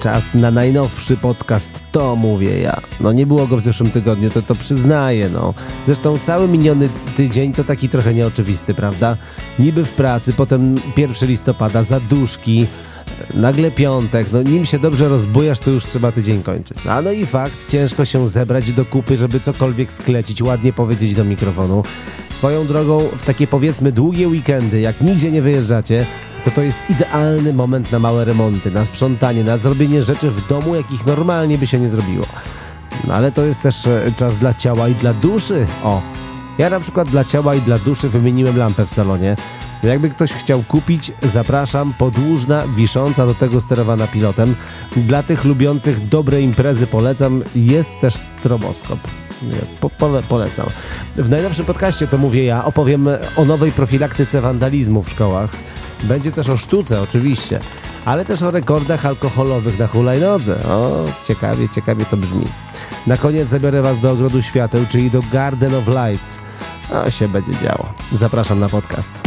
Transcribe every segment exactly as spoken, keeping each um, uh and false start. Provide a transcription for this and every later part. Czas na najnowszy podcast, to mówię ja. No nie było go w zeszłym tygodniu, to to przyznaję, no. Zresztą cały miniony tydzień to taki trochę nieoczywisty, prawda? Niby w pracy, potem pierwszego listopada, zaduszki, nagle piątek, no nim się dobrze rozbujasz, to już trzeba tydzień kończyć. A no i fakt, ciężko się zebrać do kupy, żeby cokolwiek sklecić, ładnie powiedzieć do mikrofonu. Swoją drogą w takie powiedzmy długie weekendy, jak nigdzie nie wyjeżdżacie, to to jest idealny moment na małe remonty, na sprzątanie, na zrobienie rzeczy w domu, jakich normalnie by się nie zrobiło. No ale to jest też czas dla ciała i dla duszy. O, ja na przykład dla ciała i dla duszy wymieniłem lampę w salonie. Jakby ktoś chciał kupić, zapraszam, podłużna, wisząca, do tego sterowana pilotem. Dla tych lubiących dobre imprezy polecam, jest też stroboskop. Po, pole, polecam. W najnowszym podcaście, to mówię ja, opowiem o nowej profilaktyce wandalizmu w szkołach. Będzie też o sztuce oczywiście, ale też o rekordach alkoholowych na hulajnodze. O, ciekawie, ciekawie to brzmi. Na koniec zabiorę was do Ogrodu Świateł, czyli do Garden of Lights. A się będzie działo. Zapraszam na podcast.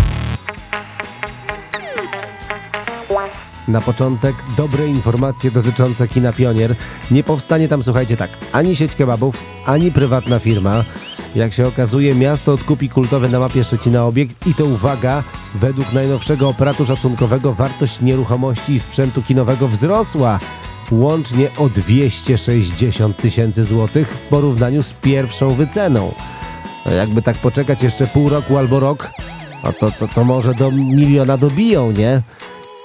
Na początek dobre informacje dotyczące kina Pionier. Nie powstanie tam, słuchajcie, tak, ani sieć kebabów, ani prywatna firma. Jak się okazuje, miasto odkupi kultowy na mapie Szczecina obiekt i to uwaga, według najnowszego operatu szacunkowego wartość nieruchomości i sprzętu kinowego wzrosła łącznie o dwieście sześćdziesiąt tysięcy złotych w porównaniu z pierwszą wyceną. Jakby tak poczekać jeszcze pół roku albo rok, no to, to, to może do miliona dobiją, nie?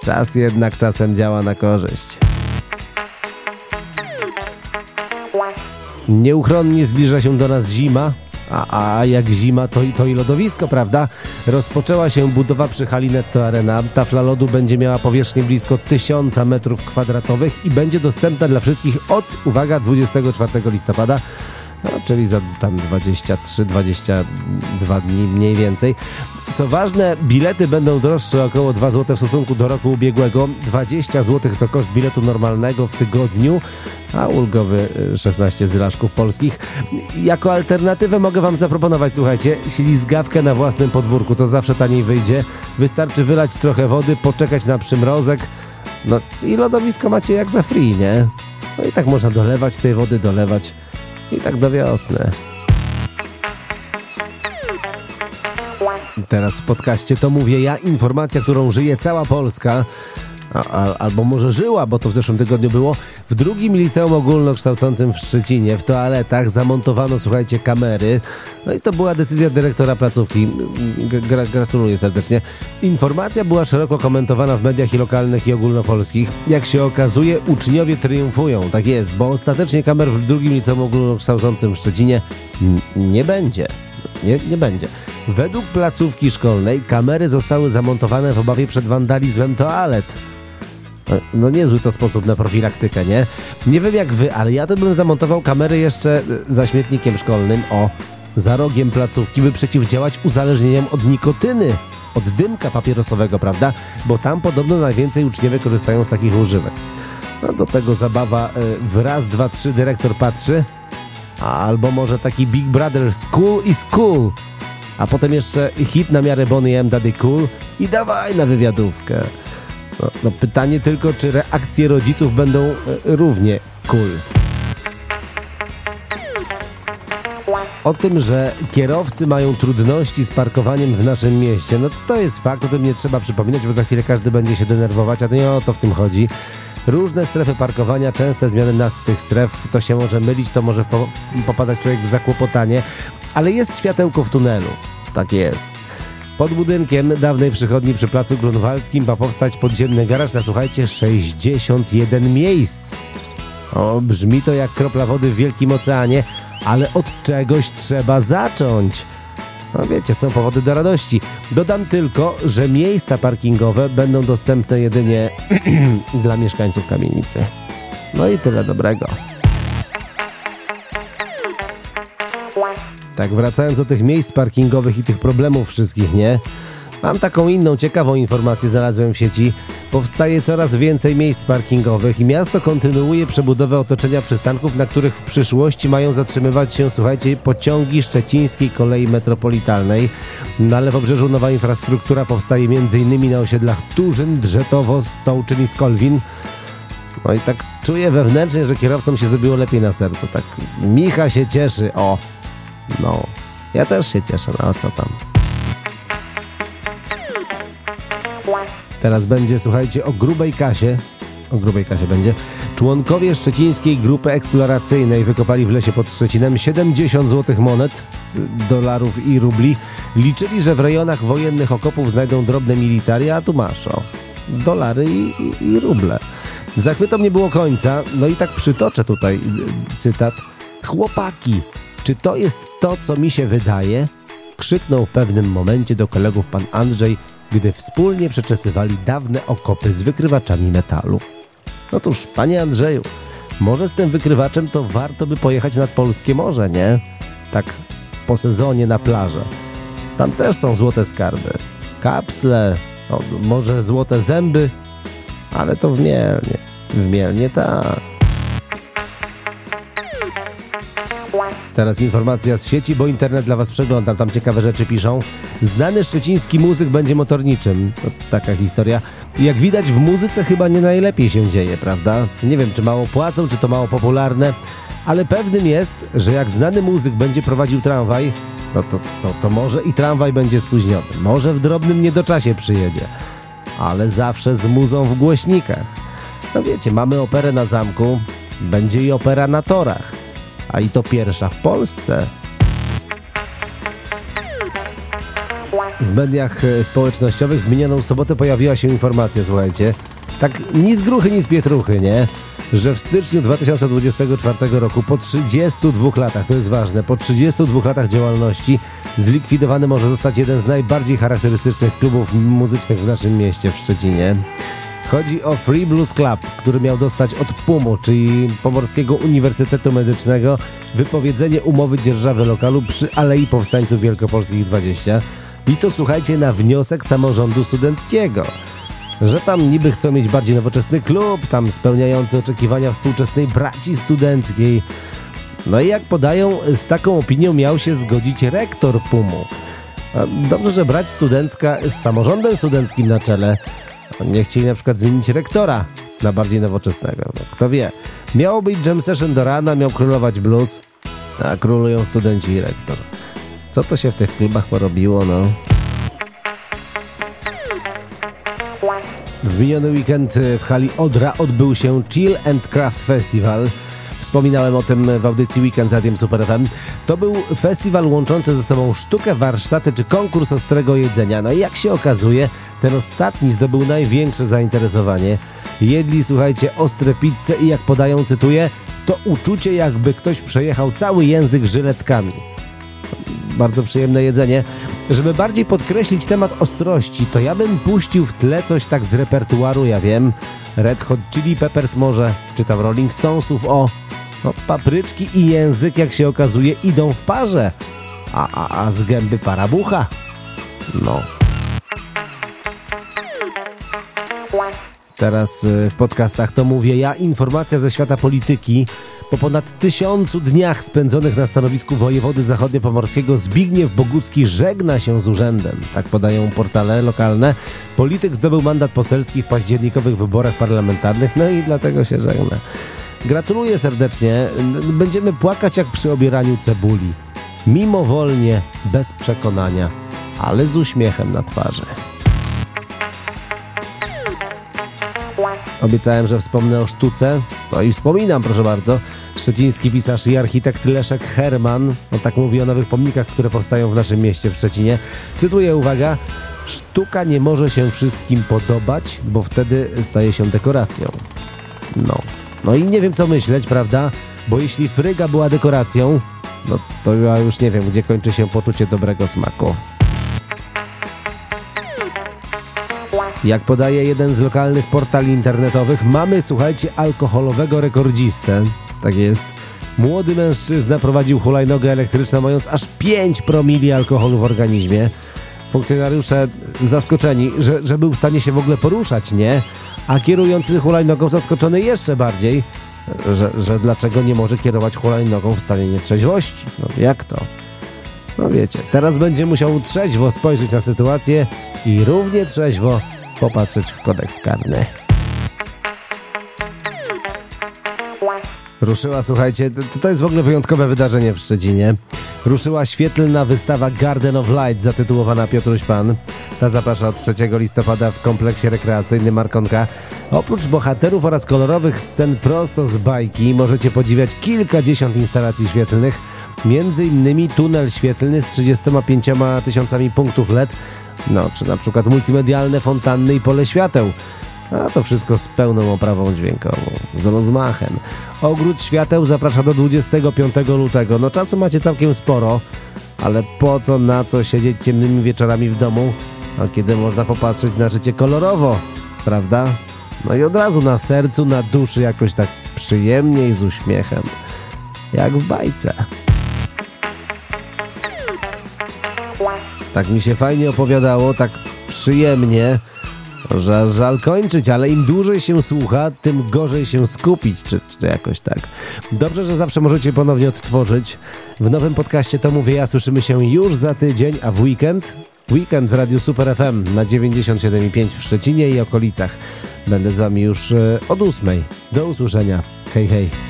Czas jednak czasem działa na korzyść. Nieuchronnie zbliża się do nas zima, a, a jak zima to, to i lodowisko, prawda? Rozpoczęła się budowa przy hali Netto Arena. Tafla lodu będzie miała powierzchnię blisko tysiąc metrów kwadratowych i będzie dostępna dla wszystkich od, uwaga, dwudziestego czwartego listopada. No, czyli za tam dwadzieścia trzy dwadzieścia dwa dni mniej więcej. Co ważne, bilety będą droższe około dwa złote w stosunku do roku ubiegłego. dwadzieścia złotych to koszt biletu normalnego w tygodniu, a ulgowy szesnaście zyraszków polskich. Jako alternatywę mogę wam zaproponować, słuchajcie, ślizgawkę na własnym podwórku. To zawsze taniej wyjdzie. Wystarczy wylać trochę wody, poczekać na przymrozek. No i lodowisko macie jak za free, nie? No i tak można dolewać tej wody, dolewać. I tak do wiosny. Teraz w podcaście to mówię ja, informacja, którą żyje cała Polska, a, a, albo może żyła, bo to w zeszłym tygodniu było. W Drugim Liceum Ogólnokształcącym w Szczecinie w toaletach zamontowano, słuchajcie, kamery. No i to była decyzja dyrektora placówki. Gra, gratuluję serdecznie. Informacja była szeroko komentowana w mediach i lokalnych, i ogólnopolskich. Jak się okazuje, uczniowie triumfują. Tak jest, bo ostatecznie kamer w Drugim Liceum Ogólnokształcącym w Szczecinie n- nie będzie. Nie, nie będzie. Według placówki szkolnej kamery zostały zamontowane w obawie przed wandalizmem toalet. No niezły to sposób na profilaktykę, nie? Nie wiem jak wy, ale ja to bym zamontował kamery jeszcze za śmietnikiem szkolnym, o, za rogiem placówki, by przeciwdziałać uzależnieniom od nikotyny, od dymka papierosowego, prawda? Bo tam podobno najwięcej uczniowie korzystają z takich używek. No do tego zabawa w raz, dwa, trzy, dyrektor patrzy, albo może taki Big Brother's School i School, a potem jeszcze hit na miarę Bonnie M. Daddy Cool i dawaj na wywiadówkę. No, no pytanie tylko, czy reakcje rodziców będą e, równie cool. O tym, że kierowcy mają trudności z parkowaniem w naszym mieście, no to, to jest fakt, o tym nie trzeba przypominać, bo za chwilę każdy będzie się denerwować, a nie o to w tym chodzi. Różne strefy parkowania, częste zmiany nazw tych stref, to się może mylić, to może po, popadać człowiek w zakłopotanie, ale jest światełko w tunelu, tak jest. Pod budynkiem dawnej przychodni przy Placu Grunwaldzkim ma powstać podziemny garaż na, słuchajcie, sześćdziesiąt jeden miejsc. O, brzmi to jak kropla wody w wielkim oceanie, ale od czegoś trzeba zacząć. No wiecie, są powody do radości. Dodam tylko, że miejsca parkingowe będą dostępne jedynie dla mieszkańców kamienicy. No i tyle dobrego. Tak, wracając do tych miejsc parkingowych i tych problemów wszystkich, nie? Mam taką inną ciekawą informację, znalazłem w sieci. Powstaje coraz więcej miejsc parkingowych i miasto kontynuuje przebudowę otoczenia przystanków, na których w przyszłości mają zatrzymywać się, słuchajcie, pociągi szczecińskiej kolei metropolitalnej. Na Lewobrzeżu nowa infrastruktura powstaje między innymi na osiedlach Turzyn, Drzetowo, Stołczyn i Skolwin. No i tak czuję wewnętrznie, że kierowcom się zrobiło lepiej na sercu. Tak Micha się cieszy, o. No, ja też się cieszę, no a co tam? Teraz będzie, słuchajcie, o grubej kasie. O grubej kasie będzie. Członkowie szczecińskiej grupy eksploracyjnej wykopali w lesie pod Szczecinem siedemdziesiąt złotych monet, dolarów i rubli. Liczyli, że w rejonach wojennych okopów znajdą drobne militaria, a tu masz, o, dolary i, i, i ruble. Zachwytom nie było końca, no i tak przytoczę tutaj cytat. Chłopaki, czy to jest to, co mi się wydaje? Krzyknął w pewnym momencie do kolegów pan Andrzej, gdy wspólnie przeczesywali dawne okopy z wykrywaczami metalu. No cóż, panie Andrzeju, może z tym wykrywaczem to warto by pojechać nad polskie morze, nie? Tak po sezonie na plażę. Tam też są złote skarby. Kapsle, no, może złote zęby, ale to w Mielnie. W Mielnie tak. Teraz informacja z sieci, bo internet dla was przeglądam, tam ciekawe rzeczy piszą. Znany szczeciński muzyk będzie motorniczym. To taka historia. Jak widać, w muzyce chyba nie najlepiej się dzieje, prawda? Nie wiem, czy mało płacą, czy to mało popularne, ale pewnym jest, że jak znany muzyk będzie prowadził tramwaj, no to, to, to może i tramwaj będzie spóźniony. Może w drobnym niedoczasie przyjedzie, ale zawsze z muzą w głośnikach. No wiecie, mamy operę na zamku, będzie i opera na torach. A i to pierwsza w Polsce. W mediach społecznościowych w minioną sobotę pojawiła się informacja, słuchajcie, tak ni z gruchy, ni z pietruchy, nie? Że w styczniu dwa tysiące dwudziestego czwartego roku, po trzydziestu dwóch latach, to jest ważne, po trzydziestu dwóch latach działalności zlikwidowany może zostać jeden z najbardziej charakterystycznych klubów muzycznych w naszym mieście, w Szczecinie. Chodzi o Free Blues Club, który miał dostać od pumu, czyli Pomorskiego Uniwersytetu Medycznego, wypowiedzenie umowy dzierżawy lokalu przy Alei Powstańców Wielkopolskich dwadzieścia. I to, słuchajcie, na wniosek samorządu studenckiego. Że tam niby chcą mieć bardziej nowoczesny klub, tam spełniający oczekiwania współczesnej braci studenckiej. No i jak podają, z taką opinią miał się zgodzić rektor pumu. Dobrze, że brać studencka z samorządem studenckim na czele. Nie chcieli na przykład zmienić rektora na bardziej nowoczesnego. No, kto wie. Miało być jam session do rana, miał królować blues, a królują studenci i rektor. Co to się w tych klubach porobiło, no? W miniony weekend w hali Odra odbył się Chill and Craft Festival. Wspominałem o tym w audycji Weekend z Radiem Super F M. To był festiwal łączący ze sobą sztukę, warsztaty czy konkurs ostrego jedzenia. No i jak się okazuje, ten ostatni zdobył największe zainteresowanie. Jedli, słuchajcie, ostre pizze i jak podają, cytuję, to uczucie, jakby ktoś przejechał cały język żyletkami. Bardzo przyjemne jedzenie. Żeby bardziej podkreślić temat ostrości, to ja bym puścił w tle coś tak z repertuaru, ja wiem, Red Hot Chili Peppers może, czy tam Rolling Stonesów, o. No, papryczki i język, jak się okazuje, idą w parze. A, a, a z gęby parabucha. No. Teraz w podcastach to mówię ja. Informacja ze świata polityki. Po ponad tysiącu dniach spędzonych na stanowisku wojewody zachodniopomorskiego Zbigniew Bogucki żegna się z urzędem. Tak podają portale lokalne. Polityk zdobył mandat poselski w październikowych wyborach parlamentarnych, no i dlatego się żegna. Gratuluję serdecznie. Będziemy płakać jak przy obieraniu cebuli. Mimowolnie, bez przekonania, ale z uśmiechem na twarzy. Obiecałem, że wspomnę o sztuce. No i wspominam, proszę bardzo. Szczeciński pisarz i architekt Leszek Herman, on tak mówi o nowych pomnikach, które powstają w naszym mieście, w Szczecinie. Cytuję, uwaga, sztuka nie może się wszystkim podobać, bo wtedy staje się dekoracją. No. No i nie wiem, co myśleć, prawda? Bo jeśli fryga była dekoracją, no to ja już nie wiem, gdzie kończy się poczucie dobrego smaku. Jak podaje jeden z lokalnych portali internetowych, mamy, słuchajcie, alkoholowego rekordzistę. Tak jest. Młody mężczyzna prowadził hulajnogę elektryczną, mając aż pięć promili alkoholu w organizmie. funkcjonariusze zaskoczeni, że, że był w stanie się w ogóle poruszać, nie? A kierujący hulajnogą zaskoczony jeszcze bardziej, że, że dlaczego nie może kierować hulajnogą w stanie nietrzeźwości. No jak to? No wiecie, teraz będzie musiał trzeźwo spojrzeć na sytuację i równie trzeźwo popatrzeć w kodeks karny. Ruszyła, słuchajcie, to, to jest w ogóle wyjątkowe wydarzenie w Szczecinie. Ruszyła świetlna wystawa Garden of Lights zatytułowana Piotruś Pan. Ta zaprasza od trzeciego listopada w kompleksie rekreacyjnym Arkonka. Oprócz bohaterów oraz kolorowych scen prosto z bajki możecie podziwiać kilkadziesiąt instalacji świetlnych, między innymi tunel świetlny z trzydziestoma pięcioma tysiącami punktów L E D, no czy na przykład multimedialne fontanny i pole świateł. A to wszystko z pełną oprawą dźwiękową, z rozmachem. Ogród świateł zaprasza do dwudziestego piątego lutego. No czasu macie całkiem sporo, ale po co na co siedzieć ciemnymi wieczorami w domu, a kiedy można popatrzeć na życie kolorowo, prawda? No i od razu na sercu, na duszy jakoś tak przyjemnie i z uśmiechem, jak w bajce. Tak mi się fajnie opowiadało, tak przyjemnie, że żal kończyć, ale im dłużej się słucha, tym gorzej się skupić, czy, czy jakoś tak. Dobrze, że zawsze możecie ponownie odtworzyć. W nowym podcaście To Mówię Ja słyszymy się już za tydzień, a w weekend? Weekend w Radiu Super F M na dziewięćdziesiąt siedem przecinek pięć w Szczecinie i okolicach. Będę z wami już od ósmej. Do usłyszenia. Hej, hej.